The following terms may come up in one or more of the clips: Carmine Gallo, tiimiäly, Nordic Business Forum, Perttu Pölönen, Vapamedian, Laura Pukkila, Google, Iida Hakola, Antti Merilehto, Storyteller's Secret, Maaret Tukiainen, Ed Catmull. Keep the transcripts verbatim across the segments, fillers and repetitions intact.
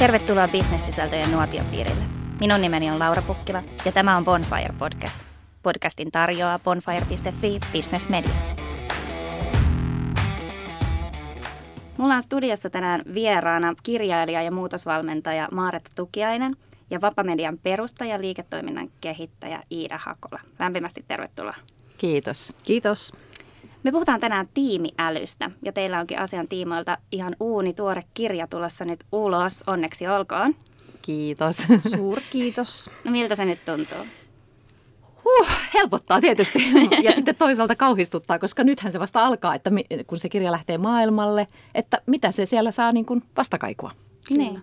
Tervetuloa business-sisältöjen nuotiopiirille. Minun nimeni on Laura Pukkila ja tämä on Bonfire Podcast. Podcastin tarjoaa bonfire piste fi Business Media. Mulla on studiossa tänään vieraana kirjailija ja muutosvalmentaja Maaret Tukiainen ja Vapamedian perustaja ja liiketoiminnan kehittäjä Iida Hakola. Lämpimästi tervetuloa. Kiitos. Kiitos. Me puhutaan tänään tiimiälystä ja teillä onkin asian tiimoilta ihan uuni tuore kirja tulossa nyt ulos. Onneksi olkoon. Kiitos. Suurkiitos. No miltä se nyt tuntuu? Huh, helpottaa tietysti ja sitten toisaalta kauhistuttaa, koska nythän se vasta alkaa, että kun se kirja lähtee maailmalle, että mitä se siellä saa niin kuin vastakaikua. Niin. Kyllä.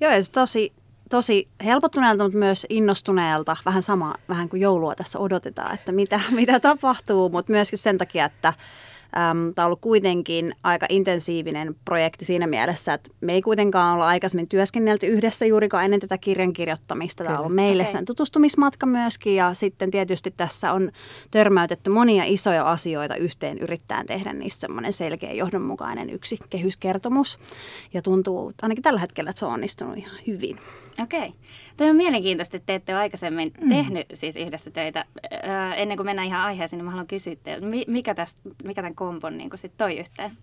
Joo, ja se tosi... Tosi helpottuneelta, mutta myös innostuneelta. Vähän sama, vähän kuin joulua tässä odotetaan, että mitä, mitä tapahtuu, mutta myöskin sen takia, että äm, tämä on ollut kuitenkin aika intensiivinen projekti siinä mielessä, että me ei kuitenkaan olla aikaisemmin työskennelty yhdessä juurikaan ennen tätä kirjan kirjoittamista. Tämä on ollut meille okay. sen tutustumismatka myöskin ja sitten tietysti tässä on törmäytetty monia isoja asioita yhteen yrittäen tehdä niistä semmoinen selkeä johdonmukainen yksi kehyskertomus ja tuntuu ainakin tällä hetkellä, että se on onnistunut ihan hyvin. Okei. Toi on mielenkiintoista, että te ette ole aikaisemmin mm. tehnyt siis yhdessä töitä. Öö, ennen kuin mennään ihan aiheeseen, niin mä haluan kysyä teiltä, mikä, tästä, mikä tämän kompon niin sit toi yhteen?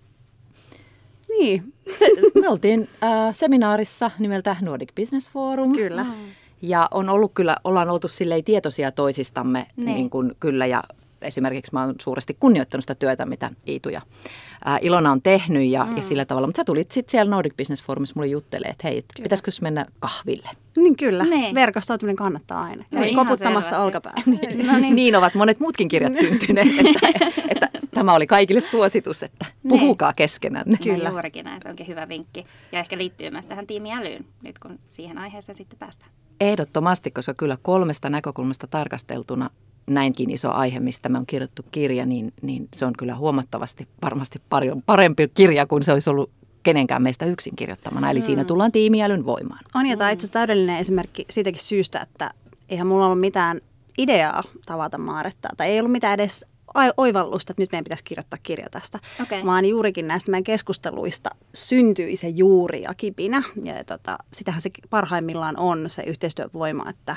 Niin. Se, me oltiin äh, seminaarissa nimeltä Nordic Business Forum. Kyllä. Mm. Ja on ollut kyllä, ollaan oltu silleen tietoisia toisistamme niin. Niin kun, kyllä ja esimerkiksi mä oon suuresti kunnioittanut sitä työtä, mitä Iitu ja ää, Ilona on tehnyt ja, mm. ja sillä tavalla. Mutta sä tulit sitten siellä Nordic Business Forumissa mulle juttelemaan, että hei, et pitäisikö mennä kahville? Niin kyllä, niin. Verkostoituminen kannattaa aina. No, ei koputtamassa olkapäälle. Niin. No niin. Niin ovat monet muutkin kirjat syntyneet, että, että, että tämä oli kaikille suositus, että puhukaa keskenänne. Kyllä. Juurikin näin, se onkin hyvä vinkki. Ja ehkä liittyy myös tähän tiimiälyyn, nyt kun siihen aiheeseen sitten päästään. Ehdottomasti, koska kyllä kolmesta näkökulmasta tarkasteltuna näinkin iso aihe, mistä me on kirjoittu kirja, niin, niin se on kyllä huomattavasti varmasti parempi kirja kuin se olisi ollut kenenkään meistä yksin kirjoittamana. Mm. Eli siinä tullaan tiimiälyn voimaan. On ja tämä on itse asiassa täydellinen esimerkki siitäkin syystä, että eihän mulla ollut mitään ideaa tavata Maarettaa tai ei ollut mitään edes oivallusta, että nyt meidän pitäisi kirjoittaa kirja tästä, okay. vaan juurikin näistä meidän keskusteluista syntyi se juuri ja kipinä. Ja tota, sitähän se parhaimmillaan on se yhteistyövoima, että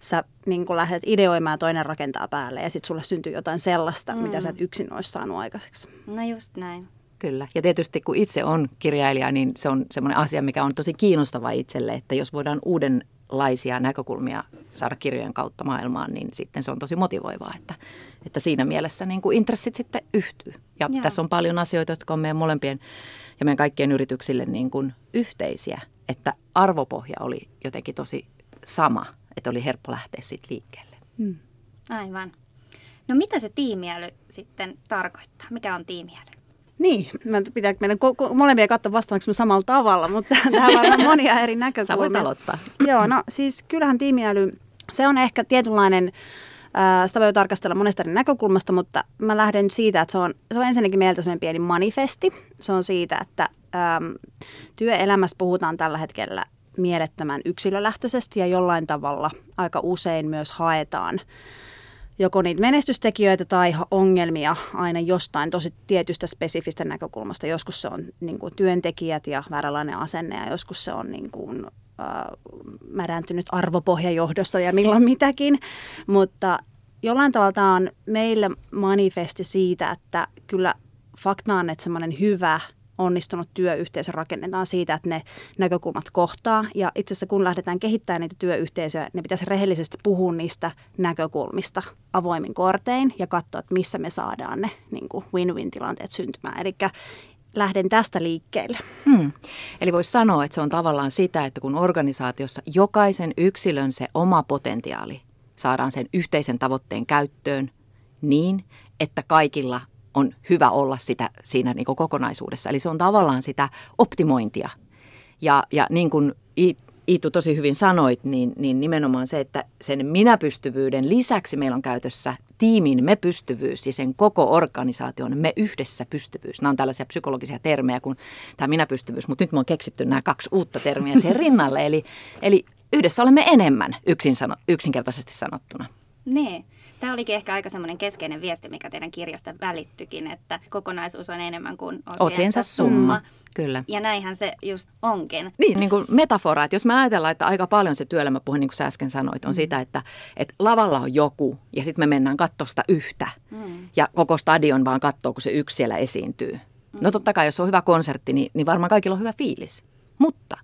sä niin kun lähdet ideoimaan toinen rakentaa päälle ja sitten sulle syntyy jotain sellaista, mm. mitä sä et yksin olisi saanut aikaiseksi. No just näin. Kyllä. Ja tietysti kun itse on kirjailija, niin se on semmoinen asia, mikä on tosi kiinnostava itselle, että jos voidaan uudenlaisia näkökulmia saada kirjojen kautta maailmaan, niin sitten se on tosi motivoivaa, että, että siinä mielessä niin kuin intressit sitten yhtyy. Ja Joo. tässä on paljon asioita, jotka on meidän molempien ja meidän kaikkien yrityksille niin kuin yhteisiä, että arvopohja oli jotenkin tosi sama, että oli helppo lähteä siitä liikkeelle. Mm. Aivan. No mitä se tiimiäly sitten tarkoittaa? Mikä on tiimiäly? Niin, pitää meidän molempia katsoa vastaanko samalla tavalla, mutta tähän varmaan monia eri näkökulmia. Sä voit aloittaa. Joo, no siis kyllähän tiimiäly, se on ehkä tietynlainen, äh, sitä voi tarkastella monesta eri näkökulmasta, mutta mä lähden nyt siitä, että se on, se on ensinnäkin meiltä semmoinen pieni manifesti. Se on siitä, että ähm, työelämässä puhutaan tällä hetkellä mielettömän yksilölähtöisesti ja jollain tavalla aika usein myös haetaan joko niitä menestystekijöitä tai ongelmia aina jostain tosi tietystä spesifistä näkökulmasta. Joskus se on niin kuin työntekijät ja vääränlainen asenne ja joskus se on niin kuin, äh, mädäntynyt arvopohja johdossa ja milloin mitäkin. Mutta jollain tavalla tämä on meille manifesti siitä, että kyllä fakta on, että semmoinen hyvä onnistunut työyhteisö rakennetaan siitä, että ne näkökulmat kohtaa. Ja itse asiassa kun lähdetään kehittämään niitä työyhteisöjä, ne pitäisi rehellisesti puhua niistä näkökulmista avoimin kortein ja katsoa, että missä me saadaan ne niin kuin win-win-tilanteet syntymään. Eli lähden tästä liikkeelle. Hmm. Eli voisi sanoa, että se on tavallaan sitä, että kun organisaatiossa jokaisen yksilön se oma potentiaali saadaan sen yhteisen tavoitteen käyttöön niin, että kaikilla on hyvä olla sitä siinä niin kuin kokonaisuudessa. Eli se on tavallaan sitä optimointia. Ja, ja niin kuin Iitu tosi hyvin sanoit, niin, niin nimenomaan se, että sen minäpystyvyyden lisäksi meillä on käytössä tiimin me-pystyvyys ja sen koko organisaation me-yhdessä-pystyvyys. Nämä on tällaisia psykologisia termejä kuin tämä minäpystyvyys, mutta nyt me on keksitty nämä kaksi uutta termiä siihen rinnalle. Eli, eli yhdessä olemme enemmän yksin sano, yksinkertaisesti sanottuna. Niin. Tämä olikin ehkä aika semmoinen keskeinen viesti, mikä teidän kirjasta välittyikin, että kokonaisuus on enemmän kuin osiensa summa. summa. Kyllä. Ja näinhän se just onkin. Niin, niin kuin metafora, että jos me ajatellaan, että aika paljon se työelämäpuhe, niin kuin sä äsken sanoit, on mm. sitä, että, että lavalla on joku ja sitten me mennään katsomaan sitä yhtä. Mm. Ja koko stadion vaan katsoo, kun se yksi siellä esiintyy. Mm. No totta kai, jos on hyvä konsertti, niin, niin varmaan kaikilla on hyvä fiilis. Mutta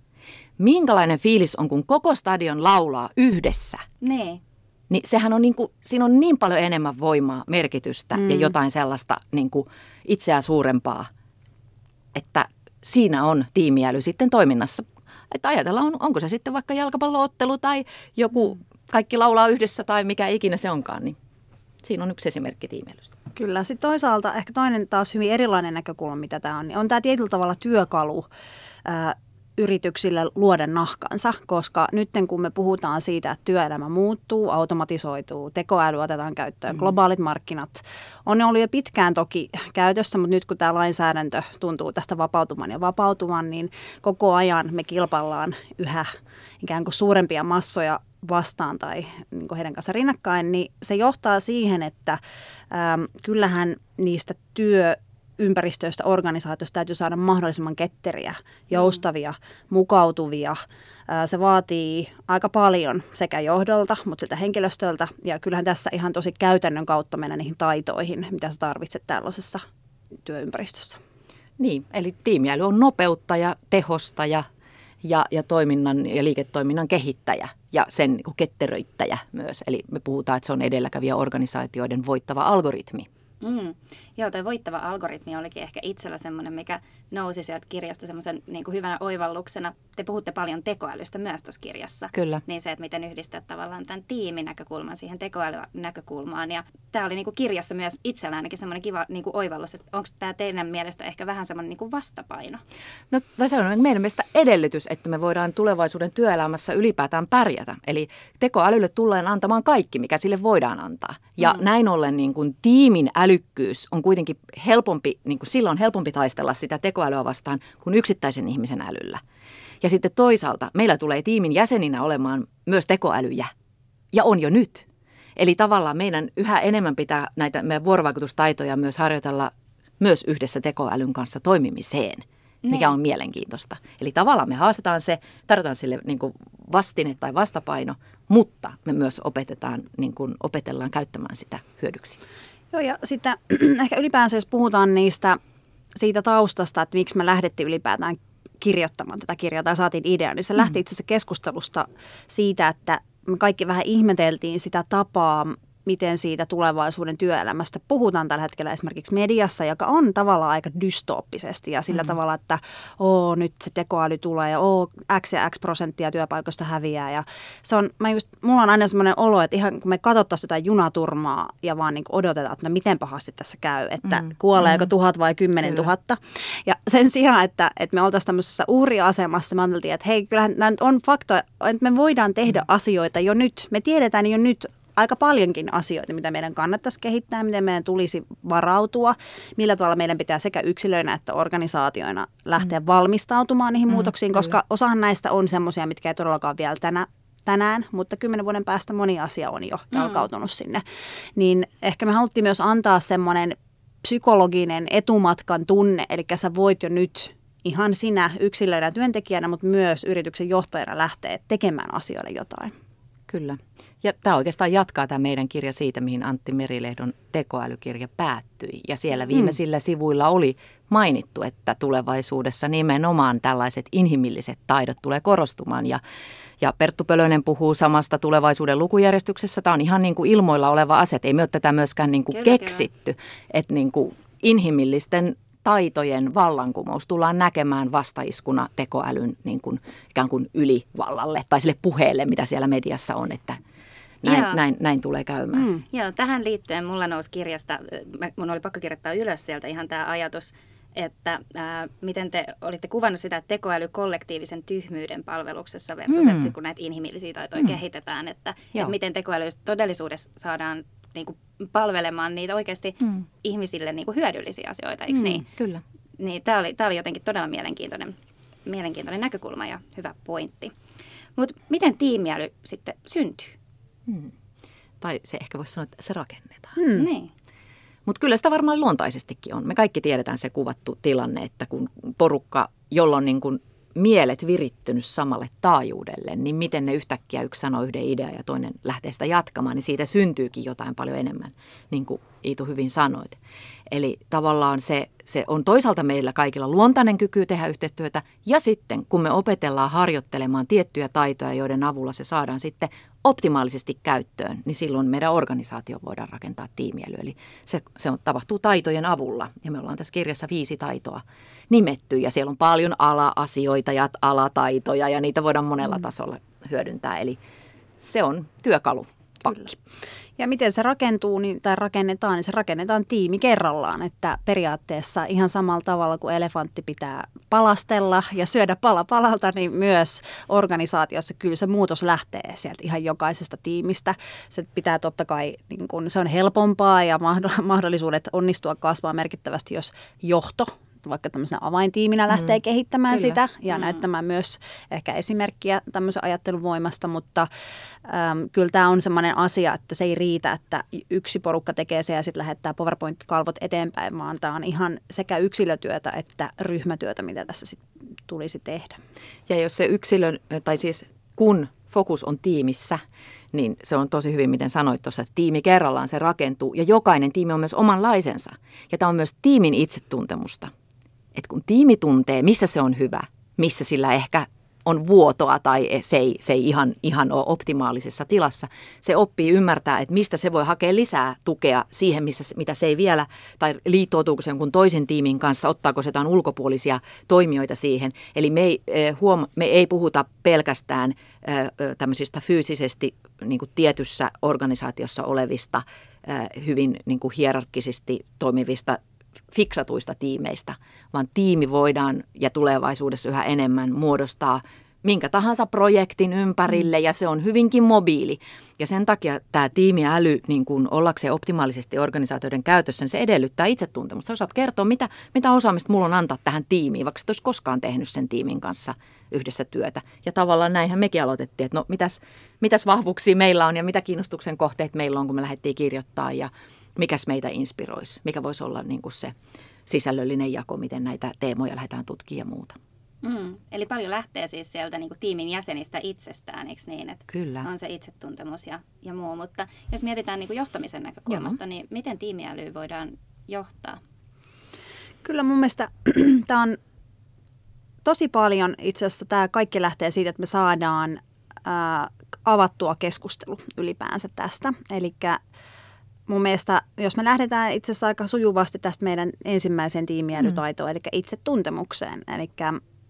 minkälainen fiilis on, kun koko stadion laulaa yhdessä? Niin. Niin sehän on niin kuin, siinä on niin paljon enemmän voimaa, merkitystä mm. ja jotain sellaista niin kuin itseään suurempaa, että siinä on tiimiäly sitten toiminnassa. Että ajatellaan, on, onko se sitten vaikka jalkapalloottelu tai joku, kaikki laulaa yhdessä tai mikä ikinä se onkaan, niin siinä on yksi esimerkki tiimeilystä. Kyllä, sitten toisaalta ehkä toinen taas hyvin erilainen näkökulma, mitä tämä on, niin on tämä tietyllä tavalla työkalu äh, yrityksille luoda nahkansa, koska nyt kun me puhutaan siitä, että työelämä muuttuu, automatisoituu, tekoäly otetaan käyttöön, globaalit markkinat on ne ollut jo pitkään toki käytössä, mutta nyt kun tämä lainsäädäntö tuntuu tästä vapautumaan ja vapautumaan, niin koko ajan me kilpaillaan yhä ikään kuin suurempia massoja vastaan tai niin kuin heidän kanssa rinnakkain, niin se johtaa siihen, että ähm, kyllähän niistä työ ympäristöistä, organisaatioista täytyy saada mahdollisimman ketteriä, joustavia, mukautuvia. Se vaatii aika paljon sekä johdolta, mutta siltä henkilöstöltä. Ja kyllähän tässä ihan tosi käytännön kautta mennä niihin taitoihin, mitä sä tarvitset tällaisessa työympäristössä. Niin, eli tiimiäly on nopeuttaja, tehostaja ja, ja toiminnan ja liiketoiminnan kehittäjä ja sen niin kuin ketteröittäjä myös. Eli me puhutaan, että se on edelläkävijä organisaatioiden voittava algoritmi. Mm. Joo, toi voittava algoritmi olikin ehkä itsellä semmoinen, mikä nousi sieltä kirjasta semmoisen niin kuin hyvänä oivalluksena. Te puhutte paljon tekoälystä myös tuossa kirjassa. Kyllä. Niin se, että miten yhdistää tavallaan tämän tiiminäkökulman siihen tekoälynäkökulmaan. Ja tämä oli niin kuin kirjassa myös itsellä ainakin semmoinen kiva niin kuin oivallus, että onko tämä teidän mielestä ehkä vähän semmoinen niin kuin vastapaino? No tai se on meidän mielestä edellytys, että me voidaan tulevaisuuden työelämässä ylipäätään pärjätä. Eli tekoälylle tullaan antamaan kaikki, mikä sille voidaan antaa. Ja mm. näin ollen niin kuin tiimin älykkyys on kuitenkin helpompi, niin kuin silloin helpompi taistella sitä tekoälyä vastaan kuin yksittäisen ihmisen älyllä. Ja sitten toisaalta meillä tulee tiimin jäseninä olemaan myös tekoälyjä. Ja on jo nyt. Eli tavallaan meidän yhä enemmän pitää näitä meidän vuorovaikutustaitoja myös harjoitella myös yhdessä tekoälyn kanssa toimimiseen, mikä ne on mielenkiintoista. Eli tavallaan me haastetaan se, tarjotaan sille niin kuin vastine tai vastapaino, mutta me myös opetetaan, niin kuin opetellaan käyttämään sitä hyödyksi. Joo, ja sitten ehkä ylipäänsä, jos puhutaan niistä, siitä taustasta, että miksi me lähdettiin ylipäätään kirjoittamaan tätä kirjaa tai saatiin idea, niin se lähti itse asiassa keskustelusta siitä, että me kaikki vähän ihmeteltiin sitä tapaa, miten siitä tulevaisuuden työelämästä puhutaan tällä hetkellä esimerkiksi mediassa, joka on tavallaan aika dystooppisesti ja sillä mm-hmm. tavalla, että oo, nyt se tekoäly tulee ja oo, x ja x prosenttia työpaikoista häviää. Ja se on, mä just, mulla on aina semmoinen olo, että ihan kun me katsottaisiin jotain junaturmaa ja vaan niin kuin odotetaan, että no miten pahasti tässä käy, että mm-hmm. kuoleeko tuhat vai kymmenen tuhatta. Ja sen sijaan, että, että me oltaisiin tämmöisessä uhriasemassa, me ajateltiin, että hei, kyllähän nämä on fakto, että me voidaan tehdä mm-hmm. asioita jo nyt, me tiedetään jo nyt aika paljonkin asioita, mitä meidän kannattaisi kehittää, miten meidän tulisi varautua, millä tavalla meidän pitää sekä yksilöinä että organisaatioina lähteä mm. valmistautumaan niihin mm, muutoksiin, kyllä. koska osahan näistä on semmoisia, mitkä ei todellakaan vielä tänä, tänään, mutta kymmenen vuoden päästä moni asia on jo jalkautunut mm. sinne. Niin ehkä me haluttiin myös antaa semmoinen psykologinen etumatkan tunne, eli sä voit jo nyt ihan sinä yksilöinä työntekijänä, mutta myös yrityksen johtajana lähteä tekemään asioille jotain. Kyllä. Ja tämä oikeastaan jatkaa tämä meidän kirja siitä, mihin Antti Merilehdon tekoälykirja päättyi. Ja siellä viimeisillä mm. sivuilla oli mainittu, että tulevaisuudessa nimenomaan tällaiset inhimilliset taidot tulee korostumaan. Ja, ja Perttu Pölönen puhuu samasta tulevaisuuden lukujärjestyksessä. Tämä on ihan niin kuin ilmoilla oleva asia. Ei me ole tätä myöskään niin kuin kyllä, keksitty, kyllä. että niin kuin inhimillisten taitojen vallankumous tullaan näkemään vastaiskuna tekoälyn niin kuin, ikään kuin ylivallalle tai sille puheelle, mitä siellä mediassa on, että näin, näin, näin tulee käymään. Mm. Joo, tähän liittyen mulla nousi kirjasta, mun oli pakko kirjoittaa ylös sieltä ihan tämä ajatus, että ää, miten te olitte kuvannut sitä, että tekoäly kollektiivisen tyhmyyden palveluksessa versus, mm. että kun näitä inhimillisiä taitoja mm. kehitetään, että, että miten tekoäly todellisuudessa saadaan niin kuin palvelemaan niitä oikeasti mm. ihmisille niin kuin hyödyllisiä asioita, eikö mm, niin? Kyllä. Niin, tämä oli, oli jotenkin todella mielenkiintoinen, mielenkiintoinen näkökulma ja hyvä pointti. Mutta miten tiimiäly sitten syntyy? Mm. Tai se ehkä voisi sanoa, että se rakennetaan. Hmm. Niin. Mutta kyllä sitä varmaan luontaisestikin on. Me kaikki tiedetään se kuvattu tilanne, että kun porukka, jolla on niin kuin mielet virittynyt samalle taajuudelle, niin miten ne yhtäkkiä yksi sanoo yhden idean ja toinen lähtee sitä jatkamaan, niin siitä syntyykin jotain paljon enemmän, niin kuin Iitu hyvin sanoit. Eli tavallaan se, se on toisaalta meillä kaikilla luontainen kyky tehdä yhteistyötä, ja sitten kun me opetellaan harjoittelemaan tiettyjä taitoja, joiden avulla se saadaan sitten optimaalisesti käyttöön, niin silloin meidän organisaatio voidaan rakentaa tiimiely. Eli se, se on, tapahtuu taitojen avulla, ja me ollaan tässä kirjassa viisi taitoa nimetty, ja siellä on paljon ala-asioita ja alataitoja, ja niitä voidaan monella mm. tasolla hyödyntää, eli se on työkalu. Pakki. Ja miten se rakentuu niin, tai rakennetaan, niin se rakennetaan tiimi kerrallaan, että periaatteessa ihan samalla tavalla kuin elefantti pitää palastella ja syödä pala palalta, niin myös organisaatiossa kyllä se muutos lähtee sieltä ihan jokaisesta tiimistä. Se pitää totta kai, niin kun se on helpompaa ja mahdollisuudet onnistua kasvaa merkittävästi, jos johto vaikka tämmöisenä avaintiiminä lähtee mm. kehittämään Kyllä. sitä ja mm. näyttämään myös ehkä esimerkkiä tämmöisen ajattelun voimasta, mutta äm, kyllä tämä on semmoinen asia, että se ei riitä, että yksi porukka tekee se ja sitten lähettää PowerPoint-kalvot eteenpäin, vaan tämä on ihan sekä yksilötyötä että ryhmätyötä, mitä tässä sit tulisi tehdä. Ja jos se yksilön, tai siis kun fokus on tiimissä, niin se on tosi hyvin, miten sanoit tuossa, että tiimi kerrallaan se rakentuu ja jokainen tiimi on myös omanlaisensa ja tämä on myös tiimin itsetuntemusta. Et kun tiimi tuntee, missä se on hyvä, missä sillä ehkä on vuotoa tai se ei, se ei ihan, ihan ole optimaalisessa tilassa, se oppii ymmärtää, että mistä se voi hakea lisää tukea siihen, missä, mitä se ei vielä, tai liittoutuuko se jonkun toisen tiimin kanssa, ottaako se jotain ulkopuolisia toimijoita siihen. Eli me ei, huoma, me ei puhuta pelkästään tämmöisistä fyysisesti niin kuin tietyssä organisaatiossa olevista, hyvin niin kuin hierarkkisesti toimivista fiksatuista tiimeistä, vaan tiimi voidaan ja tulevaisuudessa yhä enemmän muodostaa minkä tahansa projektin ympärille ja se on hyvinkin mobiili. Ja sen takia tämä tiimiäly, niin kun ollakseen optimaalisesti organisaatioiden käytössä, niin se edellyttää itsetuntemusta. Sä osaat kertoa, mitä, mitä osaamista mulla on antaa tähän tiimiin, vaikka sä et olisi koskaan tehnyt sen tiimin kanssa yhdessä työtä. Ja tavallaan näinhän mekin aloitettiin, että no mitäs, mitäs vahvuuksia meillä on ja mitä kiinnostuksen kohteet meillä on, kun me lähdettiin kirjoittamaan ja mikäs meitä inspiroisi, mikä voisi olla niin kuin se sisällöllinen jako, miten näitä teemoja lähdetään tutkimaan ja muuta. Mm, eli paljon lähtee siis sieltä niin kuin tiimin jäsenistä itsestään, eikö niin? Että Kyllä. On se itsetuntemus ja, ja muu, mutta jos mietitään niin kuin johtamisen näkökulmasta, Joo. niin miten tiimiälyä voidaan johtaa? Kyllä mun mielestä tämä on tosi paljon, itse asiassa tämä kaikki lähtee siitä, että me saadaan ää, avattua keskustelu ylipäänsä tästä, eli mun mielestä, jos me lähdetään itse asiassa aika sujuvasti tästä meidän ensimmäiseen tiimiälytaitoon, mm. eli itsetuntemukseen, eli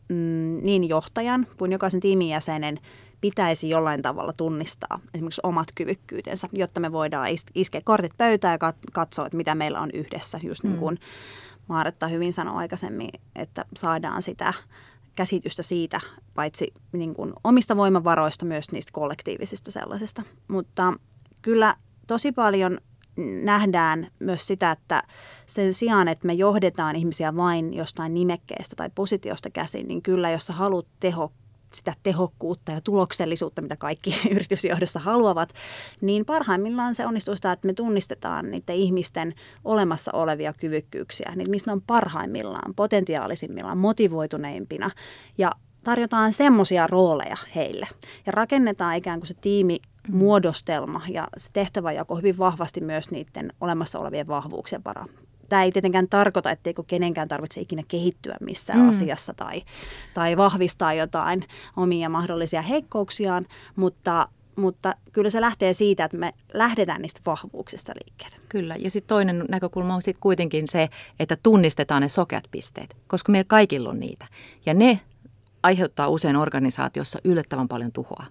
mm, niin johtajan kuin jokaisen tiimin jäsenen pitäisi jollain tavalla tunnistaa esimerkiksi omat kyvykkyytensä, jotta me voidaan iskeä kortit pöytään ja katsoa, että mitä meillä on yhdessä, just niin kuin Maaretta hyvin sanoi aikaisemmin, että saadaan sitä käsitystä siitä, paitsi niin kuin omista voimavaroista, myös niistä kollektiivisista sellaisista, mutta kyllä tosi paljon nähdään myös sitä, että sen sijaan, että me johdetaan ihmisiä vain jostain nimekkeestä tai positiosta käsin, niin kyllä jos sä haluat teho, sitä tehokkuutta ja tuloksellisuutta, mitä kaikki yritysjohdossa haluavat, niin parhaimmillaan se onnistuu sitä, että me tunnistetaan niiden ihmisten olemassa olevia kyvykkyyksiä, niitä missä ne on parhaimmillaan, potentiaalisimmillaan, motivoituneimpina ja tarjotaan semmoisia rooleja heille ja rakennetaan ikään kuin se tiimi muodostelma ja se tehtäväjako hyvin vahvasti myös niiden olemassa olevien vahvuuksien varaan. Tämä ei tietenkään tarkoita, etteikö kenenkään tarvitse ikinä kehittyä missään mm. asiassa tai, tai vahvistaa jotain omia mahdollisia heikkouksiaan, mutta, mutta kyllä se lähtee siitä, että me lähdetään niistä vahvuuksista liikkeelle. Kyllä, ja sitten toinen näkökulma on sitten kuitenkin se, että tunnistetaan ne sokeat pisteet, koska meillä kaikilla on niitä. Ja ne aiheuttaa usein organisaatiossa yllättävän paljon tuhoa.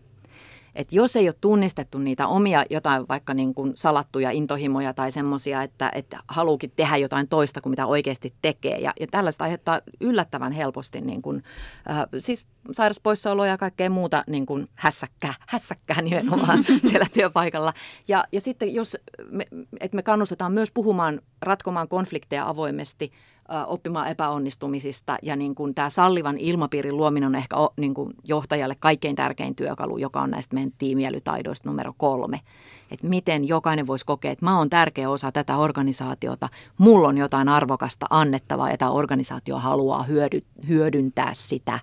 Että jos ei ole tunnistettu niitä omia jotain vaikka niin kuin salattuja intohimoja tai semmoisia, että, että haluukin tehdä jotain toista kuin mitä oikeasti tekee. Ja, ja tällaista aiheuttaa yllättävän helposti niin kuin, äh, siis sairauspoissaoloja ja kaikkea muuta niin kuin hässäkkää, hässäkkää nimenomaan siellä työpaikalla. Ja, ja sitten jos me, et me kannustetaan myös puhumaan, ratkomaan konflikteja avoimesti, oppimaan epäonnistumisista ja niin kuin tämä sallivan ilmapiirin luominen on ehkä niin kuin johtajalle kaikkein tärkein työkalu, joka on näistä meidän tiimiälytaidoista numero kolme. Että miten jokainen voisi kokea, että mä oon tärkeä osa tätä organisaatiota, mulla on jotain arvokasta annettavaa ja tämä organisaatio haluaa hyödy- hyödyntää sitä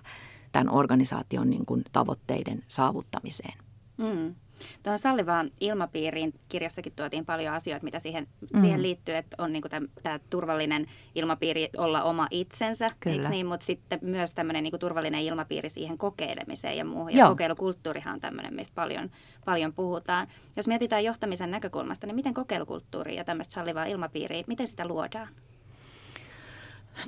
tämän organisaation niin kuin tavoitteiden saavuttamiseen. Mm. Tuohon sallivaan ilmapiiriin kirjassakin tuotiin paljon asioita, mitä siihen, mm. siihen liittyy, että on niinku tämä turvallinen ilmapiiri olla oma itsensä, eikö niin? Mutta sitten myös tämmöinen niinku turvallinen ilmapiiri siihen kokeilemiseen ja muuhun. Ja Joo. kokeilukulttuurihan on tämmöinen, mistä paljon, paljon puhutaan. Jos mietitään johtamisen näkökulmasta, niin miten kokeilukulttuuri ja tämmöistä sallivaa ilmapiiriä, miten sitä luodaan?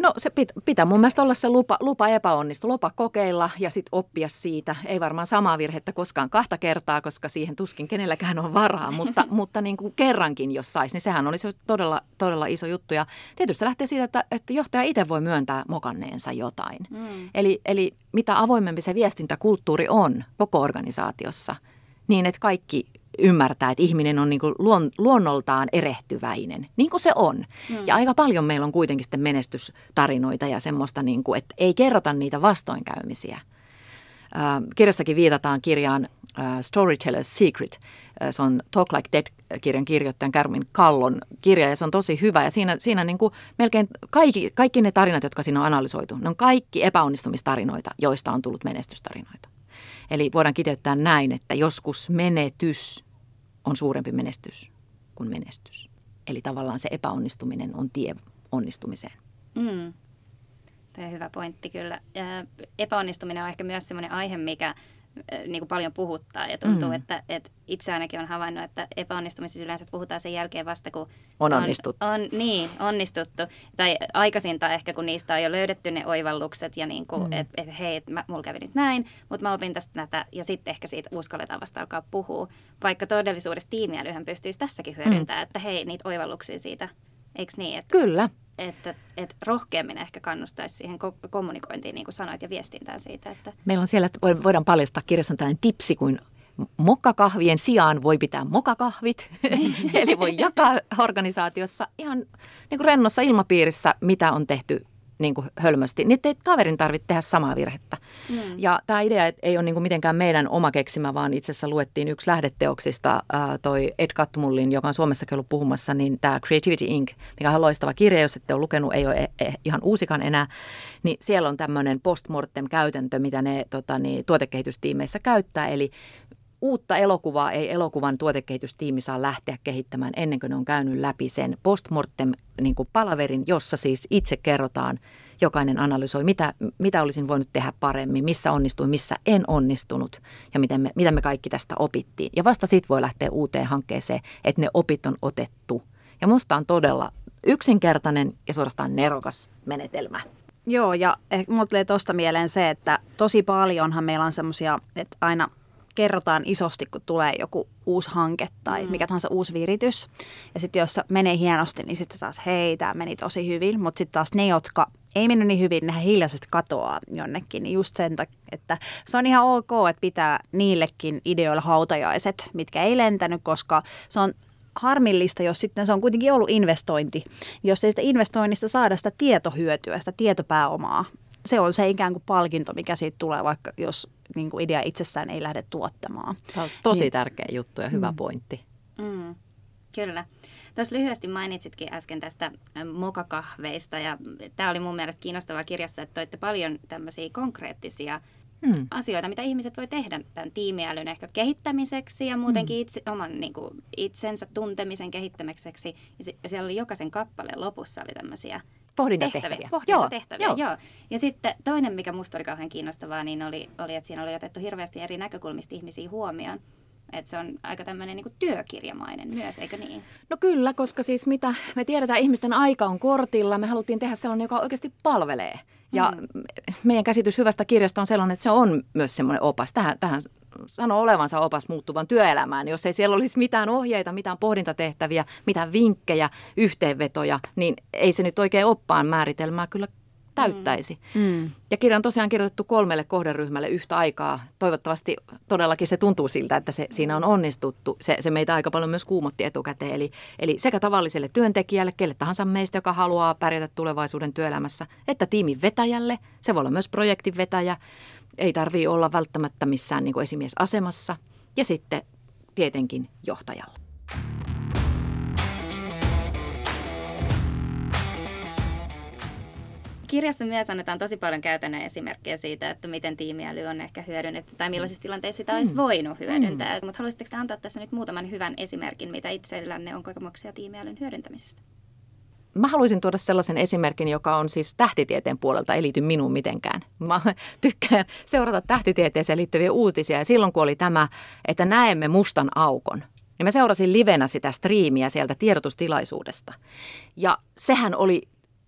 No se pit, pitää mun mielestä olla se lupa, lupa epäonnistu, lupa kokeilla ja sitten oppia siitä. Ei varmaan samaa virhettä koskaan kahta kertaa, koska siihen tuskin kenelläkään on varaa, mutta, mutta niin kuin kerrankin jos saisi, niin sehän olisi todella, todella iso juttu. Ja tietysti lähtee siitä, että, että johtaja itse voi myöntää mokanneensa jotain. Mm. Eli, eli mitä avoimempi se viestintäkulttuuri on koko organisaatiossa, niin että kaikki ymmärtää, että ihminen on niin kuin luon, luonnoltaan erehtyväinen, niin kuin se on. Mm. Ja aika paljon meillä on kuitenkin sitten menestystarinoita ja semmoista, niin kuin, että ei kerrota niitä vastoinkäymisiä. Äh, kirjassakin viitataan kirjaan äh, Storyteller's Secret. Äh, se on Talk Like Dead-kirjan kirjoittajan Carmine Gallon kirja ja se on tosi hyvä. Ja siinä, siinä niin kuin melkein kaikki, kaikki ne tarinat, jotka siinä on analysoitu, ne on kaikki epäonnistumistarinoita, joista on tullut menestystarinoita. Eli voidaan kiteyttää näin, että joskus menetys on suurempi menestys kuin menestys. Eli tavallaan se epäonnistuminen on tie onnistumiseen. Mm. Tämä on hyvä pointti kyllä. Epäonnistuminen on ehkä myös sellainen aihe, mikä niin kuin paljon puhuttaa ja tuntuu, mm. että, että itse ainakin olen havainnut, että epäonnistumisessa yleensä puhutaan sen jälkeen vasta, kun on onnistuttu. On, on, niin, onnistuttu. Tai aikaisintaan ehkä, kun niistä on jo löydetty ne oivallukset ja niin kuin, mm. että et, hei, mä, mulla kävi nyt näin, mutta mä opin tästä näitä ja sitten ehkä siitä uskalletaan vasta alkaa puhua. Vaikka todellisuudessa tiimiälyhän pystyisi tässäkin hyödyntämään, mm. että hei, niitä oivalluksia siitä, eikö niin? Että, Kyllä. Että, että rohkeammin ehkä kannustaisi siihen kommunikointiin, niin kuin sanoit, ja viestintään siitä. Että meillä on siellä, että voidaan paljastaa kirjassa tällainen tipsi, kuin mokakahvien sijaan voi pitää mokakahvit. Eli voi jakaa organisaatiossa ihan niin kuin rennossa ilmapiirissä, mitä on tehty niin kuin hölmösti. Niin ettei kaverin tarvitse tehdä samaa virhettä. Mm. Ja tämä idea ei ole niin kuin mitenkään meidän oma keksimä, vaan itse asiassa luettiin yksi lähdeteoksista ää, toi Ed Catmullin, joka on Suomessakin ollut puhumassa, niin tämä Creativity Incorporated, mikä on loistava kirja, jos ette ole lukenut, ei ole e- e- ihan uusikaan enää, niin siellä on tämmöinen postmortem-käytäntö, mitä ne tota, niin, tuotekehitystiimeissä käyttää, eli uutta elokuvaa ei elokuvan tuotekehitystiimi saa lähteä kehittämään ennen kuin ne on käynyt läpi sen postmortem niin kuin palaverin, jossa siis itse kerrotaan, jokainen analysoi, mitä, mitä olisin voinut tehdä paremmin, missä onnistuin, missä en onnistunut ja miten me, mitä me kaikki tästä opittiin. Ja vasta siitä voi lähteä uuteen hankkeeseen, että ne opit on otettu. Ja musta on todella yksinkertainen ja suorastaan nerokas menetelmä. Joo, ja mulle tulee tuosta mieleen se, että tosi paljonhan meillä on semmoisia, että aina kerrotaan isosti, kun tulee joku uusi hanke tai mikä tahansa uusi viritys. Ja sitten jos se menee hienosti, niin sitten taas hei, tämä meni tosi hyvin. Mutta sitten taas ne, jotka ei mennyt niin hyvin, nehän hiljaisesti katoaa jonnekin. Niin just sen takia, että se on ihan ok, että pitää niillekin ideoilla hautajaiset, mitkä ei lentänyt, koska se on harmillista, jos sitten se on kuitenkin ollut investointi. Jos ei sitä investoinnista saada sitä tietohyötyä, sitä tietopääomaa. Se on se ikään kuin palkinto, mikä siitä tulee, vaikka jos niin kuin idea itsessään ei lähde tuottamaan. Tämä on tosi niin tärkeä juttu ja hyvä mm. pointti. Mm. Kyllä. Tuossa lyhyesti mainitsitkin äsken tästä mokakahveista ja tämä oli mun mielestä kiinnostavaa kirjassa, että toitte paljon tämmöisiä konkreettisia mm. asioita, mitä ihmiset voi tehdä tämän tiimiälyn ehkä kehittämiseksi ja muutenkin mm. itse, oman niin kuin itsensä tuntemisen kehittämiseksi. Ja siellä oli jokaisen kappaleen lopussa oli tämmöisiä pohdintatehtäviä. Pohdintatehtäviä, joo, joo. joo. Ja sitten toinen, mikä musta oli kauhean kiinnostavaa, niin oli, oli että siinä oli otettu hirveästi eri näkökulmista ihmisiä huomioon. Että se on aika tämmöinen niin kuin työkirjamainen myös, eikö niin? No kyllä, koska siis mitä me tiedetään, ihmisten aika on kortilla. Me haluttiin tehdä sellainen, joka oikeasti palvelee. Ja mm. meidän käsitys hyvästä kirjasta on sellainen, että se on myös semmoinen opas. Tähän, tähän sanoo olevansa opas muuttuvan työelämään. Jos ei siellä olisi mitään ohjeita, mitään pohdintatehtäviä, mitään vinkkejä, yhteenvetoja, niin ei se nyt oikein oppaan määritelmää kyllä täyttäisi. Mm. Ja kirja on tosiaan kirjoitettu kolmelle kohderyhmälle yhtä aikaa. Toivottavasti todellakin se tuntuu siltä, että se, siinä on onnistuttu. Se, se meitä aika paljon myös kuumotti etukäteen. Eli, eli sekä tavalliselle työntekijälle, kelle tahansa meistä, joka haluaa pärjätä tulevaisuuden työelämässä, että tiimin vetäjälle. Se voi olla myös projektin vetäjä. Ei tarvitse olla välttämättä missään niin kuin esimiesasemassa. Ja sitten tietenkin johtajalle. Kirjassa myös annetaan tosi paljon käytännön esimerkkejä siitä, että miten tiimiäly on ehkä hyödynnetty tai millaisissa tilanteissa sitä olisi voinut hyödyntää. Mm. Mutta haluaisitteko te antaa tässä nyt muutaman hyvän esimerkin, mitä itsellänne on kokemuksia tiimiälyn hyödyntämisestä? Mä haluaisin tuoda sellaisen esimerkin, joka on siis tähtitieteen puolelta, ei liity minuun mitenkään. Mä tykkään seurata tähtitieteeseen liittyviä uutisia ja silloin kun oli tämä, että näemme mustan aukon. Niin mä seurasin livenä sitä striimiä sieltä tiedotustilaisuudesta ja sehän oli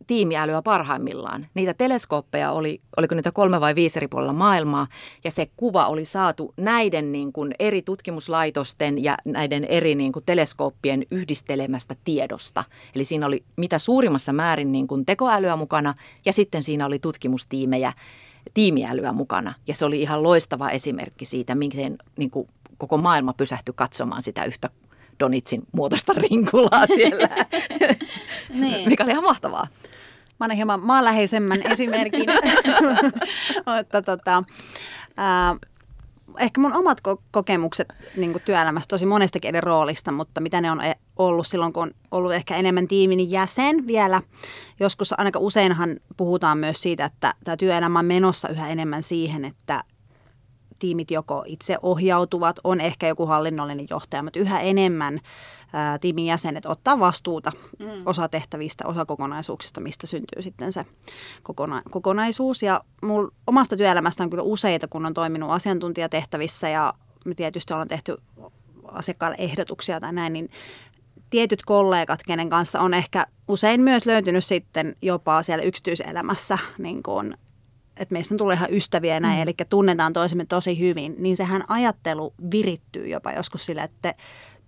tiimiälyä parhaimmillaan. Niitä teleskooppeja oli, oliko niitä kolme vai viisi eri puolella maailmaa, ja se kuva oli saatu näiden niin kuin eri tutkimuslaitosten ja näiden eri niin kuin teleskooppien yhdistelemästä tiedosta. Eli siinä oli mitä suurimmassa määrin niin kuin tekoälyä mukana, ja sitten siinä oli tutkimustiimejä, tiimiälyä mukana. Ja se oli ihan loistava esimerkki siitä, miten niin kuin koko maailma pysähtyi katsomaan sitä yhtä Donitsin muotoista rinkulaa siellä, mikä oli ihan mahtavaa. Mä annan hieman maanläheisemmän esimerkin. Mutta, tota, ää, ehkä mun omat ko- kokemukset niin kuin työelämässä tosi monestakin eri roolista, mutta mitä ne on ollut silloin, kun on ollut ehkä enemmän tiimin jäsen vielä. Joskus aika useinhan puhutaan myös siitä, että tämä työelämä on menossa yhä enemmän siihen, että tiimit joko itse ohjautuvat, on ehkä joku hallinnollinen johtaja, mutta yhä enemmän ää, tiimin jäsenet ottaa vastuuta mm. osatehtävistä, osakokonaisuuksista, mistä syntyy sitten se kokona- kokonaisuus. Ja mul omasta työelämästä on kyllä useita, kun on toiminut asiantuntijatehtävissä ja me tietysti ollaan tehty asiakkaille ehdotuksia tai näin, niin tietyt kollegat, kenen kanssa on ehkä usein myös löytynyt sitten jopa siellä yksityiselämässä niin kuin että meistä tulee ihan ystäviä näin, mm. eli tunnetaan toisemme tosi hyvin, niin sehän ajattelu virittyy jopa joskus sillä, että te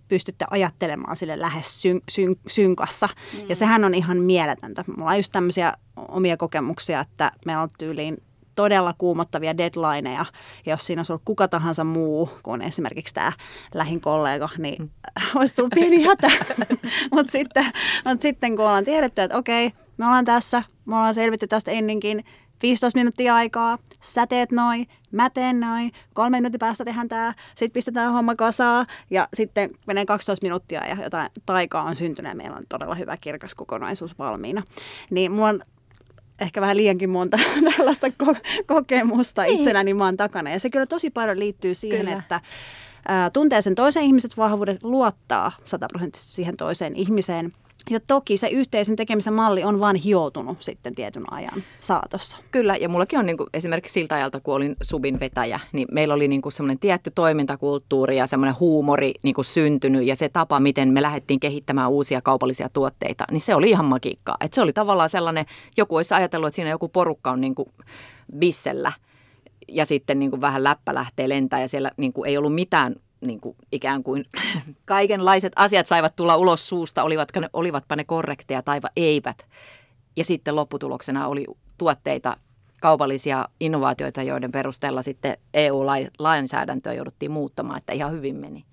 pystytte ajattelemaan sille lähes syn- syn- synkassa. Mm. Ja sehän on ihan mieletöntä. Mulla on just tämmöisiä omia kokemuksia, että meillä on tyyliin todella kuumottavia deadlineja. Ja jos siinä olisi ollut kuka tahansa muu kuin esimerkiksi tämä lähin kollega, niin mm. olisi tullut pieni hätä. Mutta sitten, mut sitten kun ollaan tiedetty, että okei, me ollaan tässä, me ollaan selvitty tästä ennenkin, viisitoista minuuttia aikaa, sä teet noin, mä teen noin, kolme minuutin päästä tehdään tää, sit pistetään homma kasaan ja sitten menee kaksitoista minuuttia ja jotain taikaa on syntynyt ja meillä on todella hyvä kirkas kokonaisuus valmiina. Niin mulla on ehkä vähän liiankin monta tällaista ko- kokemusta itselläni maan takana ja se kyllä tosi paljon liittyy siihen, kyllä. että ä, tuntee sen toisen ihmiset vahvuudet, luottaa sataprosenttisesti siihen toiseen ihmiseen. Ja toki se yhteisen tekemisen malli on vaan hioutunut sitten tietyn ajan saatossa. Kyllä, ja mullakin on niin kuin, esimerkiksi siltä ajalta, kun olin subin vetäjä, niin meillä oli niin kuin semmoinen tietty toimintakulttuuri ja semmoinen huumori niin kuin syntynyt. Ja se tapa, miten me lähdettiin kehittämään uusia kaupallisia tuotteita, niin se oli ihan magiikkaa. Että se oli tavallaan sellainen, joku olisi ajatellut, että siinä joku porukka on niin kuin bissellä ja sitten niin kuin vähän läppä lähtee lentää ja siellä niin kuin ei ollut mitään. Niin kuin ikään kuin kaikenlaiset asiat saivat tulla ulos suusta, olivatpa ne, olivatpa ne korrekteja tai eivät. Ja sitten lopputuloksena oli tuotteita, kaupallisia innovaatioita, joiden perusteella sitten E U-lainsäädäntöä jouduttiin muuttamaan, että ihan hyvin meni.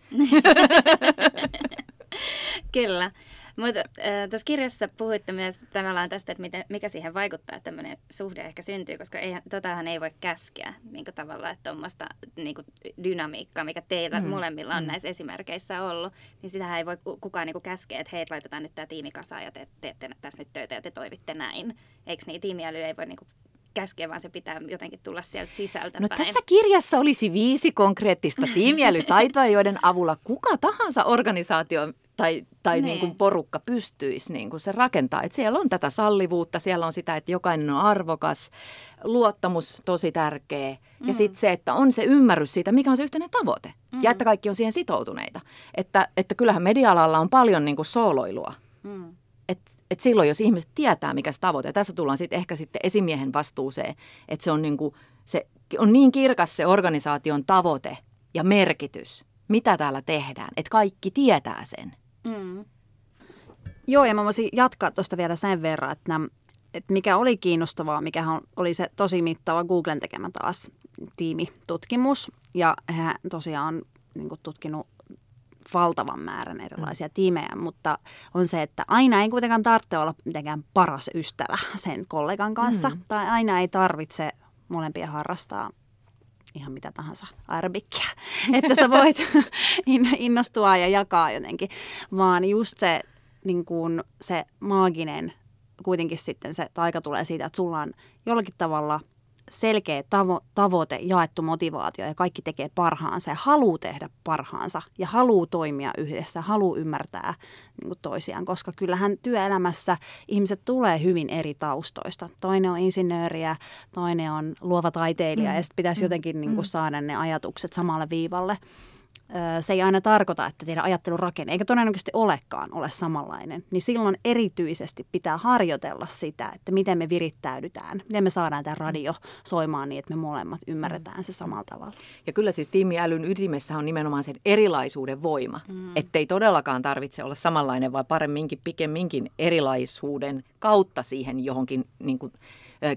Kyllä. Mutta äh, tuossa kirjassa puhuitte myös tavallaan tästä, että miten, mikä siihen vaikuttaa, että tämmöinen suhde ehkä syntyy, koska eihän, totahan ei voi käskeä niin kuin tavallaan, että tuommoista niin kuin dynamiikkaa, mikä teillä mm. molemmilla on mm. näissä esimerkkeissä ollut, niin sitähän ei voi kukaan niin kuin käskeä, että hei, laitetaan nyt tämä tiimi kasaan ja te teette tässä nyt töitä ja te toimitte näin. Eikö niin? Tiimiäly ei voi niin kuin käskeä, vaan se pitää jotenkin tulla sieltä sisältä. No päin. Tässä kirjassa olisi viisi konkreettista tiimiälytaitoa, joiden avulla kuka tahansa organisaatio tai, tai niin kuin porukka pystyisi niin kuin se rakentaa. Et siellä on tätä sallivuutta, siellä on sitä, että jokainen on arvokas, luottamus tosi tärkeä mm. ja sitten se, että on se ymmärrys siitä, mikä on se yhteinen tavoite mm. ja että kaikki on siihen sitoutuneita. Että, että kyllähän media-alalla on paljon niin kuin sooloilua. Mm. Että silloin, jos ihmiset tietää, mikä se tavoite, ja tässä tullaan sitten ehkä sitten esimiehen vastuuseen, että se on, niinku, se on niin kirkas se organisaation tavoite ja merkitys, mitä täällä tehdään, että kaikki tietää sen. Mm. Joo, ja mä voisin jatkaa tuosta vielä sen verran, että nämä että mikä oli kiinnostavaa, mikä oli se tosi mittava Googlen tekemä taas tiimitutkimus. Ja hän tosiaan niin kuin tutkinut valtavan määrän erilaisia tiimejä, mutta on se, että aina ei kuitenkaan tarvitse olla mitenkään paras ystävä sen kollegan kanssa. Mm. Tai aina ei tarvitse molempia harrastaa ihan mitä tahansa aerobikkiä, että sä voit innostua ja jakaa jotenkin. Vaan just se, niin kuin se maaginen, kuitenkin sitten se taika tulee siitä, että sulla on jollakin tavalla selkeä tavo- tavoite, jaettu motivaatio ja kaikki tekee parhaansa ja haluaa tehdä parhaansa ja haluaa toimia yhdessä, haluaa ymmärtää niin kuin toisiaan, koska kyllähän työelämässä ihmiset tulee hyvin eri taustoista. Toinen on insinööriä, toinen on luova taiteilija mm. ja sitten pitäisi mm. jotenkin niin kuin, saada ne ajatukset samalle viivalle. Se ei aina tarkoita, että teidän ajattelurakenne, eikä todennäköisesti olekaan ole samanlainen, niin silloin erityisesti pitää harjoitella sitä, että miten me virittäydytään, miten me saadaan tämä radio soimaan niin, että me molemmat ymmärretään se samalla tavalla. Ja kyllä siis tiimiälyn ytimessä on nimenomaan sen erilaisuuden voima, mm. ettei todellakaan tarvitse olla samanlainen, vaan paremminkin pikemminkin erilaisuuden kautta siihen johonkin niin kuin,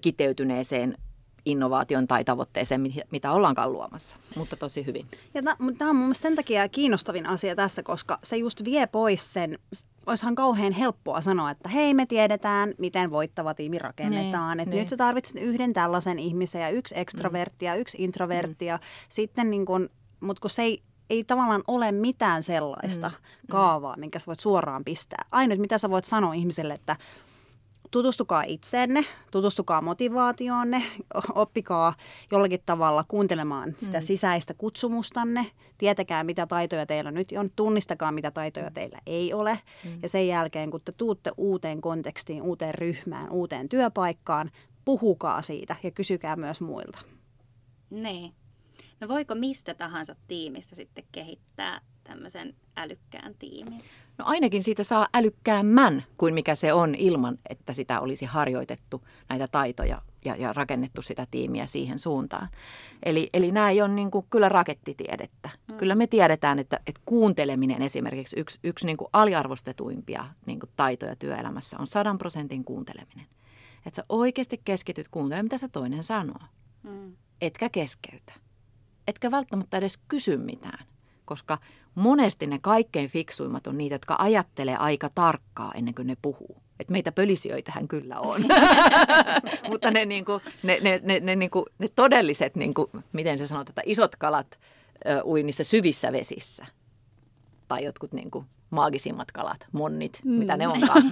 kiteytyneeseen innovaation tai tavoitteeseen, mitä ollaankaan luomassa, mutta tosi hyvin. Ja tämä on mun mielestä sen takia kiinnostavin asia tässä, koska se just vie pois sen, oishan kauhean helppoa sanoa, että hei me tiedetään, miten voittava tiimi rakennetaan, että nyt sä tarvitset yhden tällaisen ihmisen ja yksi ekstrovertti ja yksi introvertti ja sitten niin kun, mut kun se ei, ei tavallaan ole mitään sellaista mm. kaavaa, minkä sä voit suoraan pistää. Ainut mitä sä voit sanoa ihmiselle, että tutustukaa itseenne, tutustukaa motivaatioonne, oppikaa jollakin tavalla kuuntelemaan sitä sisäistä kutsumustanne, tietäkää mitä taitoja teillä nyt on, tunnistakaa mitä taitoja teillä ei ole. Mm. Ja sen jälkeen kun te tuutte uuteen kontekstiin, uuteen ryhmään, uuteen työpaikkaan, puhukaa siitä ja kysykää myös muilta. Niin. No voiko mistä tahansa tiimistä sitten kehittää tämmöisen älykkään tiimin? No ainakin siitä saa älykkäämmän kuin mikä se on ilman, että sitä olisi harjoitettu näitä taitoja ja, ja rakennettu sitä tiimiä siihen suuntaan. Eli, eli nämä ei ole niin kuin kyllä rakettitiedettä. Mm. Kyllä me tiedetään, että, että kuunteleminen esimerkiksi yksi, yksi niin kuin aliarvostetuimpia niin kuin taitoja työelämässä on sadan prosentin kuunteleminen. Että sä oikeasti keskityt kuuntelemaan, mitä sä toinen sanoo. Mm. Etkä keskeytä. Etkä välttämättä edes kysy mitään, koska monesti ne kaikkein fiksuimmat on niitä, jotka ajattelee aika tarkkaa ennen kuin ne puhuu. Et meitä pölisijöitähän kyllä on, mutta ne, niinku, ne, ne, ne, ne, niinku, ne todelliset, niinku, miten se sanoo, isot kalat ö, ui niissä syvissä vesissä. Tai jotkut niinku, maagisimmat kalat, monnit, mm. mitä ne onkaan.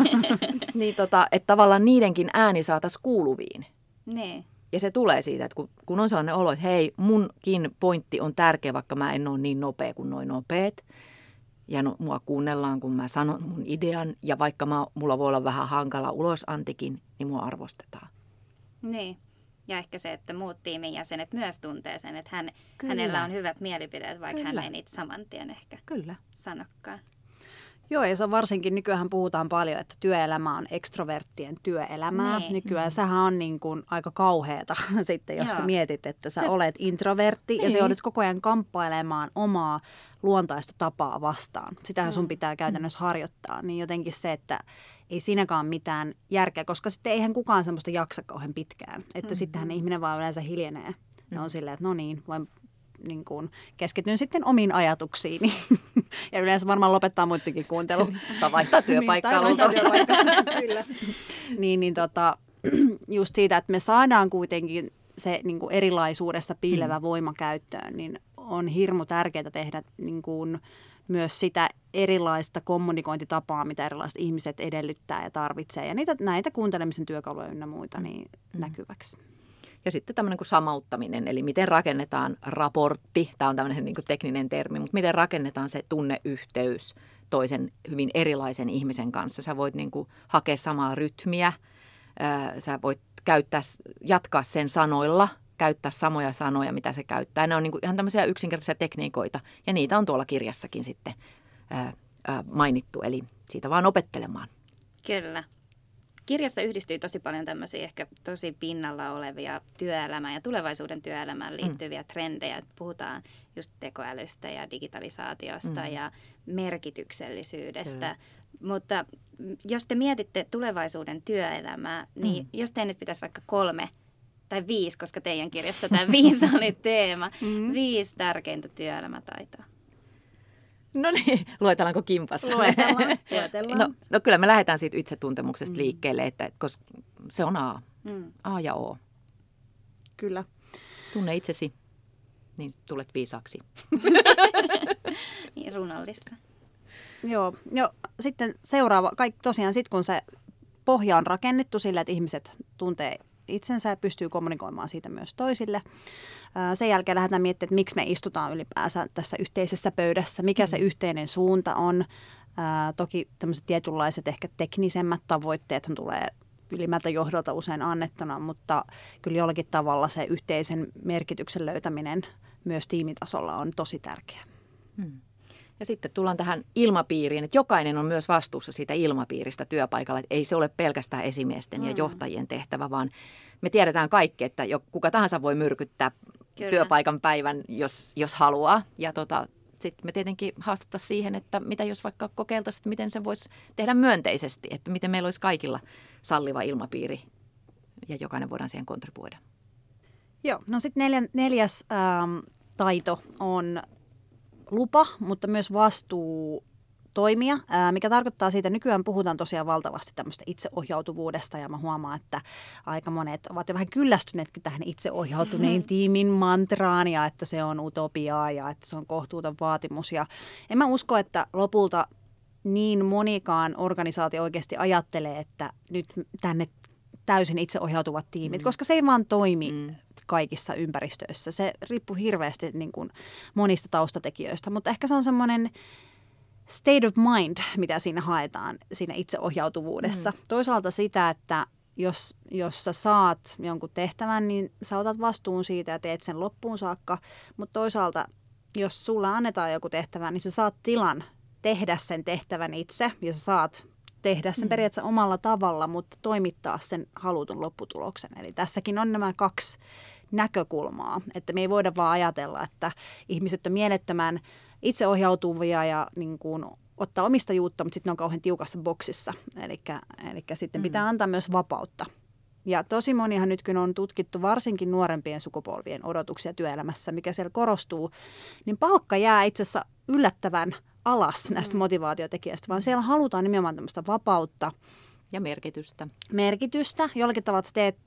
niin, tota, että tavallaan niidenkin ääni saataisiin kuuluviin. Ne. Ja se tulee siitä, että kun, kun on sellainen olo, että hei, munkin pointti on tärkeä, vaikka mä en ole niin nopea kuin noin nopeet. Ja no, mua kuunnellaan, kun mä sanon mun idean. Ja vaikka mä, mulla voi olla vähän hankala ulosantikin, niin mua arvostetaan. Niin. Ja ehkä se, että muut tiimin jäsenet myös tuntee sen, että hän, hänellä on hyvät mielipiteet, vaikka kyllä. Hän ei niitä saman tien ehkä kyllä. sanokkaan. Joo, ja se on varsinkin, nykyään puhutaan paljon, että työelämä on ekstroverttien työelämää. Niin. Nykyään sähän on niin kuin aika kauheata sitten, jos sä mietit, että sä se... olet introvertti niin. ja sä joudut koko ajan kamppailemaan omaa luontaista tapaa vastaan. Sitähän sun pitää käytännössä harjoittaa, niin jotenkin se, että ei siinäkaan mitään järkeä, koska sitten eihän kukaan semmoista jaksa kauhean pitkään. Että mm-hmm. sittenhän ihminen vaan yleensä hiljenee ja mm-hmm. on silleen, että no niin, voin... Niin kuin keskityn sitten omiin ajatuksiini ja yleensä varmaan lopettaa muidenkin kuuntelu. Tai vaihtaa työpaikkaa. Niin, tai vaihtaa työpaikkaa, kyllä. Niin, niin tota, just siitä, että me saadaan kuitenkin se niin kuin erilaisuudessa piilevä mm. voima käyttöön, niin on hirmu tärkeää tehdä niin kuin myös sitä erilaista kommunikointitapaa, mitä erilaiset ihmiset edellyttää ja tarvitsee. Ja niitä, näitä kuuntelemisen työkaluja ynnä muita niin mm. näkyväksi. Ja sitten tämmöinen kuin samauttaminen, eli miten rakennetaan raportti, tämä on tämmöinen niin kuin tekninen termi, mutta miten rakennetaan se tunneyhteys toisen hyvin erilaisen ihmisen kanssa. Sä voit niin kuin hakea samaa rytmiä, sä voit käyttää, jatkaa sen sanoilla, käyttää samoja sanoja, mitä se käyttää. Ne on niin kuin ihan tämmöisiä yksinkertaisia tekniikoita, ja niitä on tuolla kirjassakin sitten mainittu, eli siitä vaan opettelemaan. Kyllä. Kirjassa yhdistyy tosi paljon tämmöisiä ehkä tosi pinnalla olevia työelämään ja tulevaisuuden työelämään liittyviä mm. trendejä. Puhutaan just tekoälystä ja digitalisaatiosta mm. ja merkityksellisyydestä. Kyllä. Mutta jos te mietitte tulevaisuuden työelämää, niin mm. jos teidän nyt pitäisi vaikka kolme tai viisi, koska teidän kirjassa tämä viisi oli teema, mm. viisi tärkeintä työelämätaitoa. No niin, luetellaanko kimpassa? Luetellaan, luetellaan. No, no kyllä me lähdetään siitä itsetuntemuksesta mm. liikkeelle, että, koska se on A. Mm. A ja O. Kyllä. Tunne itsesi, niin tulet viisaaksi. Niin, runollista. Joo, jo, sitten seuraava, kaikki, tosiaan sitten kun se pohja on rakennettu sillä, että ihmiset tuntee itsensä ja pystyy kommunikoimaan siitä myös toisille. Sen jälkeen lähdetään miettimään, että miksi me istutaan ylipäänsä tässä yhteisessä pöydässä, mikä se yhteinen suunta on. Toki tämmöiset tietynlaiset ehkä teknisemmät tavoitteet tulee ylimmältä johdolta usein annettuna, mutta kyllä jollakin tavalla se yhteisen merkityksen löytäminen myös tiimitasolla on tosi tärkeää. Hmm. Ja sitten tullaan tähän ilmapiiriin, että jokainen on myös vastuussa siitä ilmapiiristä työpaikalla. Että ei se ole pelkästään esimiesten mm. ja johtajien tehtävä, vaan me tiedetään kaikki, että jo kuka tahansa voi myrkyttää Kyllä. työpaikan päivän, jos, jos haluaa. Ja tota, sitten me tietenkin haastattaisiin siihen, että mitä jos vaikka kokeiltaisiin, miten se voisi tehdä myönteisesti. Että miten meillä olisi kaikilla salliva ilmapiiri ja jokainen voidaan siihen kontribuoida. Joo, no sitten neljäs ähm, taito on lupa, mutta myös vastuu toimia, mikä tarkoittaa siitä, nykyään puhutaan tosiaan valtavasti tämmöistä itseohjautuvuudesta ja mä huomaan, että aika monet ovat jo vähän kyllästyneetkin tähän itseohjautuneen tiimin mantraan ja että se on utopiaa ja että se on kohtuuton vaatimus ja en mä usko, että lopulta niin monikaan organisaatio oikeasti ajattelee, että nyt tänne täysin itseohjautuvat tiimit, mm. koska se ei vaan toimi mm. kaikissa ympäristöissä. Se riippuu hirveästi niin kuin monista taustatekijöistä, mutta ehkä se on semmoinen state of mind, mitä siinä haetaan, siinä itseohjautuvuudessa. Mm. Toisaalta sitä, että jos, jos sä saat jonkun tehtävän, niin sä otat vastuun siitä ja teet sen loppuun saakka, mutta toisaalta, jos sulle annetaan joku tehtävä, niin sä saat tilan tehdä sen tehtävän itse ja sä saat tehdä sen periaatteessa omalla tavalla, mutta toimittaa sen halutun lopputuloksen. Eli tässäkin on nämä kaksi näkökulmaa, että me ei voida vaan ajatella, että ihmiset on mielettömän itseohjautuvia ja niin kuin ottaa omistajuutta, mutta sitten ne on kauhean tiukassa boksissa. Eli sitten pitää mm. antaa myös vapautta. Ja tosi monihan nyt, kun on tutkittu varsinkin nuorempien sukupolvien odotuksia työelämässä, mikä siellä korostuu, niin palkka jää itse asiassa yllättävän alas näistä motivaatiotekijöistä, vaan siellä halutaan nimenomaan tämmöistä vapautta. Ja merkitystä. Merkitystä. Jollakin tavalla teet,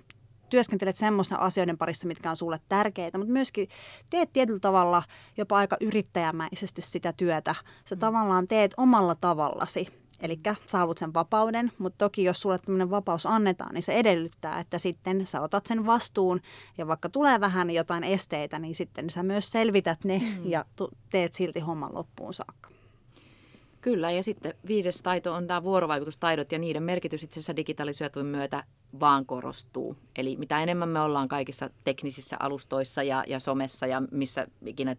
työskentelet semmoista asioiden parissa, mitkä on sulle tärkeitä, mutta myöskin teet tietyllä tavalla jopa aika yrittäjämäisesti sitä työtä. Sä mm. tavallaan teet omalla tavallasi. Eli sä haluat sen vapauden, mutta toki jos sulle tämmöinen vapaus annetaan, niin se edellyttää, että sitten sä otat sen vastuun ja vaikka tulee vähän jotain esteitä, niin sitten sä myös selvität ne mm. ja teet silti homman loppuun saakka. Kyllä, ja sitten viides taito on tämä vuorovaikutustaidot, ja niiden merkitys itse asiassa digitalisoitun myötä vaan korostuu. Eli mitä enemmän me ollaan kaikissa teknisissä alustoissa ja, ja somessa ja missä ikinä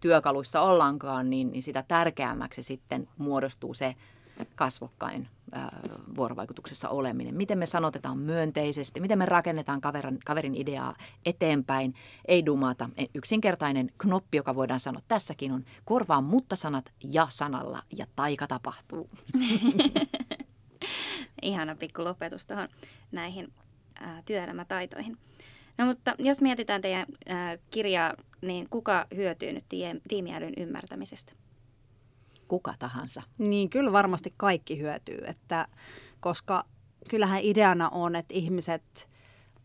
työkaluissa ollaankaan, niin, niin sitä tärkeämmäksi sitten muodostuu se kasvokkain ää, vuorovaikutuksessa oleminen. Miten me sanotetaan myönteisesti, miten me rakennetaan kaverin, kaverin ideaa eteenpäin, ei dumata. Yksinkertainen knoppi, joka voidaan sanoa tässäkin on korvaa mutta sanat ja sanalla ja taika tapahtuu. Ihana pikku lopetus tuohon näihin ää, työelämätaitoihin. No mutta jos mietitään teidän ää, kirjaa, niin kuka hyötyy nyt tie- tiimiälyn ymmärtämisestä? Kuka tahansa. Niin, kyllä varmasti kaikki hyötyy, että, koska kyllähän ideana on, että ihmiset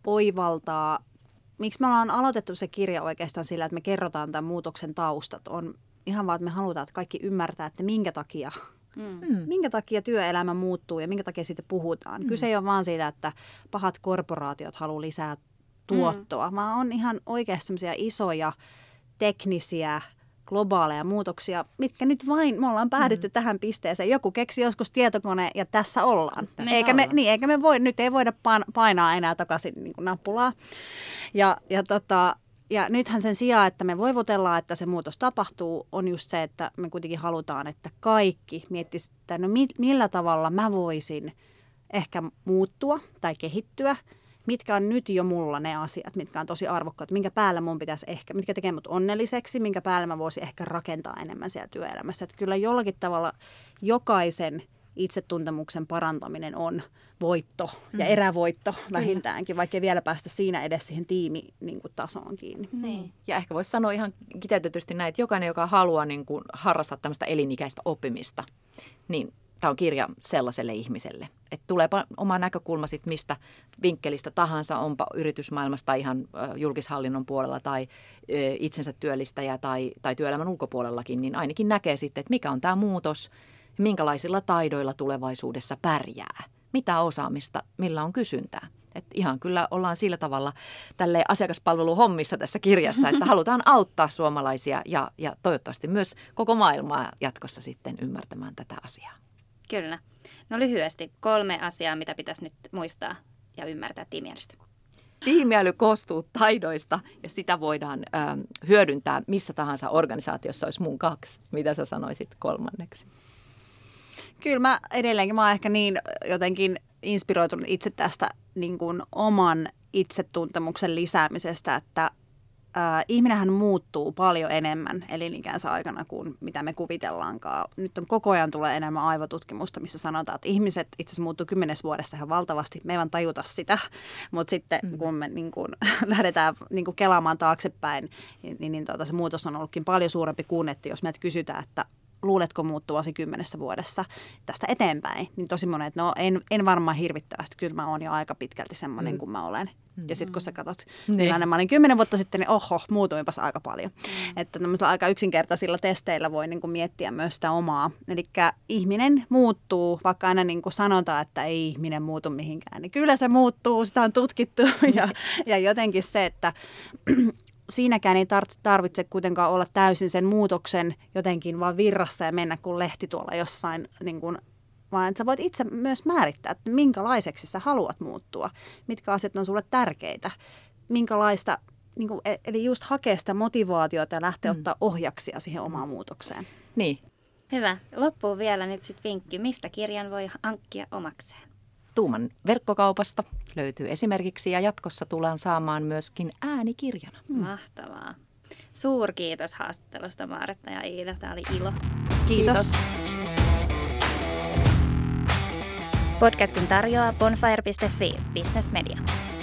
oivaltaa. Miksi me ollaan aloitettu se kirja oikeastaan sillä, että me kerrotaan tämän muutoksen taustat? On ihan vaan, että me halutaan, että kaikki ymmärtää, että minkä takia, mm. minkä takia työelämä muuttuu ja minkä takia siitä puhutaan. Mm. Kyse ei ole vaan siitä, että pahat korporaatiot haluaa lisää tuottoa, mm. vaan on ihan oikeasti sellaisia isoja teknisiä globaaleja muutoksia, mitkä nyt vain, me ollaan päädytty mm-hmm. tähän pisteeseen. Joku keksi joskus tietokone ja tässä ollaan. Me eikä, ollaan. Me, niin, eikä me voi, nyt ei voida painaa enää takaisin niin kuin nappulaa. Ja, ja, tota, ja nythän sen sijaan, että me voivotellaan, että se muutos tapahtuu, on just se, että me kuitenkin halutaan, että kaikki miettisivät, että no mi, millä tavalla mä voisin ehkä muuttua tai kehittyä. Mitkä on nyt jo mulla ne asiat, mitkä on tosi arvokkaat, minkä päällä mun pitäisi ehkä, mitkä tekee mut onnelliseksi, minkä päällä mä voisin ehkä rakentaa enemmän siellä työelämässä. Että kyllä jollakin tavalla jokaisen itsetuntemuksen parantaminen on voitto ja erävoitto vähintäänkin, vaikka ei vielä päästä siinä edes siihen tiimi niin kuin tasoon kiinni. Niin. Ja ehkä voisi sanoa ihan kiteytetysti näin, että jokainen, joka haluaa niin kuin harrastaa tämmöistä elinikäistä oppimista, niin tämä on kirja sellaiselle ihmiselle. Että tuleepa oma näkökulma sit mistä vinkkelistä tahansa, onpa yritysmaailmasta tai ihan julkishallinnon puolella tai itsensä työllistäjä tai, tai työelämän ulkopuolellakin, niin ainakin näkee sitten, että mikä on tämä muutos, minkälaisilla taidoilla tulevaisuudessa pärjää, mitä osaamista, millä on kysyntää. Että ihan kyllä ollaan sillä tavalla tälle asiakaspalveluhommissa tässä kirjassa, että halutaan auttaa suomalaisia ja, ja toivottavasti myös koko maailmaa jatkossa sitten ymmärtämään tätä asiaa. Kyllä. No lyhyesti kolme asiaa, mitä pitäisi nyt muistaa ja ymmärtää tiimiälystä. Tiimiäly koostuu taidoista ja sitä voidaan ö, hyödyntää missä tahansa organisaatiossa, olisi mun kaksi. Mitä sä sanoisit kolmanneksi? Kyllä mä edelleenkin, mä oon ehkä niin jotenkin inspiroitunut itse tästä niin kuin oman itsetuntemuksen lisäämisestä, että Äh, ihminenhän muuttuu paljon enemmän elinikänsä aikana kuin mitä me kuvitellaankaan. Nyt on koko ajan tulee enemmän aivotutkimusta, missä sanotaan, että ihmiset itse asiassa muuttuu kymmenes vuodessa ihan valtavasti. Me ei vaan tajuta sitä, mutta sitten mm. kun me niin kun, lähdetään niin kun kelaamaan taaksepäin, niin, niin, niin tuota, se muutos on ollutkin paljon suurempi kuin, että jos meiltä kysytään, että luuletko muuttuvasi kymmenessä vuodessa tästä eteenpäin, niin tosi monet, että no en, en varmaan hirvittävästi, kyllä mä oon jo aika pitkälti semmoinen mm. kuin mä olen. Ja sitten kun sä katsot, millainen mä olin kymmenen vuotta sitten, niin oho, muutuinpas aika paljon. Mm. Että tämmöisillä aika yksinkertaisilla testeillä voi niin kuin miettiä myös sitä omaa. Eli ihminen muuttuu, vaikka aina niin kuin sanotaan, että ei ihminen muutu mihinkään, niin kyllä se muuttuu, sitä on tutkittu. Ja, ja jotenkin se, että siinäkään ei tarvitse kuitenkaan olla täysin sen muutoksen jotenkin vaan virrassa ja mennä kuin lehti tuolla jossain niin kuin, vaan sä voit itse myös määrittää, että minkälaiseksi sä haluat muuttua, mitkä asiat on sulle tärkeitä, minkälaista, niin kuin, eli just hakea sitä motivaatiota ja lähteä mm. ottaa ohjaksia siihen omaan muutokseen. Niin. Hyvä. Loppuun vielä nyt sitten vinkki, mistä kirjan voi hankkia omakseen? Tuuman verkkokaupasta löytyy esimerkiksi ja jatkossa tullaan saamaan myöskin äänikirjana. Mm. Mahtavaa. Suurkiitos haastattelusta Maaretta ja Iida. Tämä oli ilo. Kiitos. Kiitos. Podcastin tarjoaa bonfire piste fi, Business Media.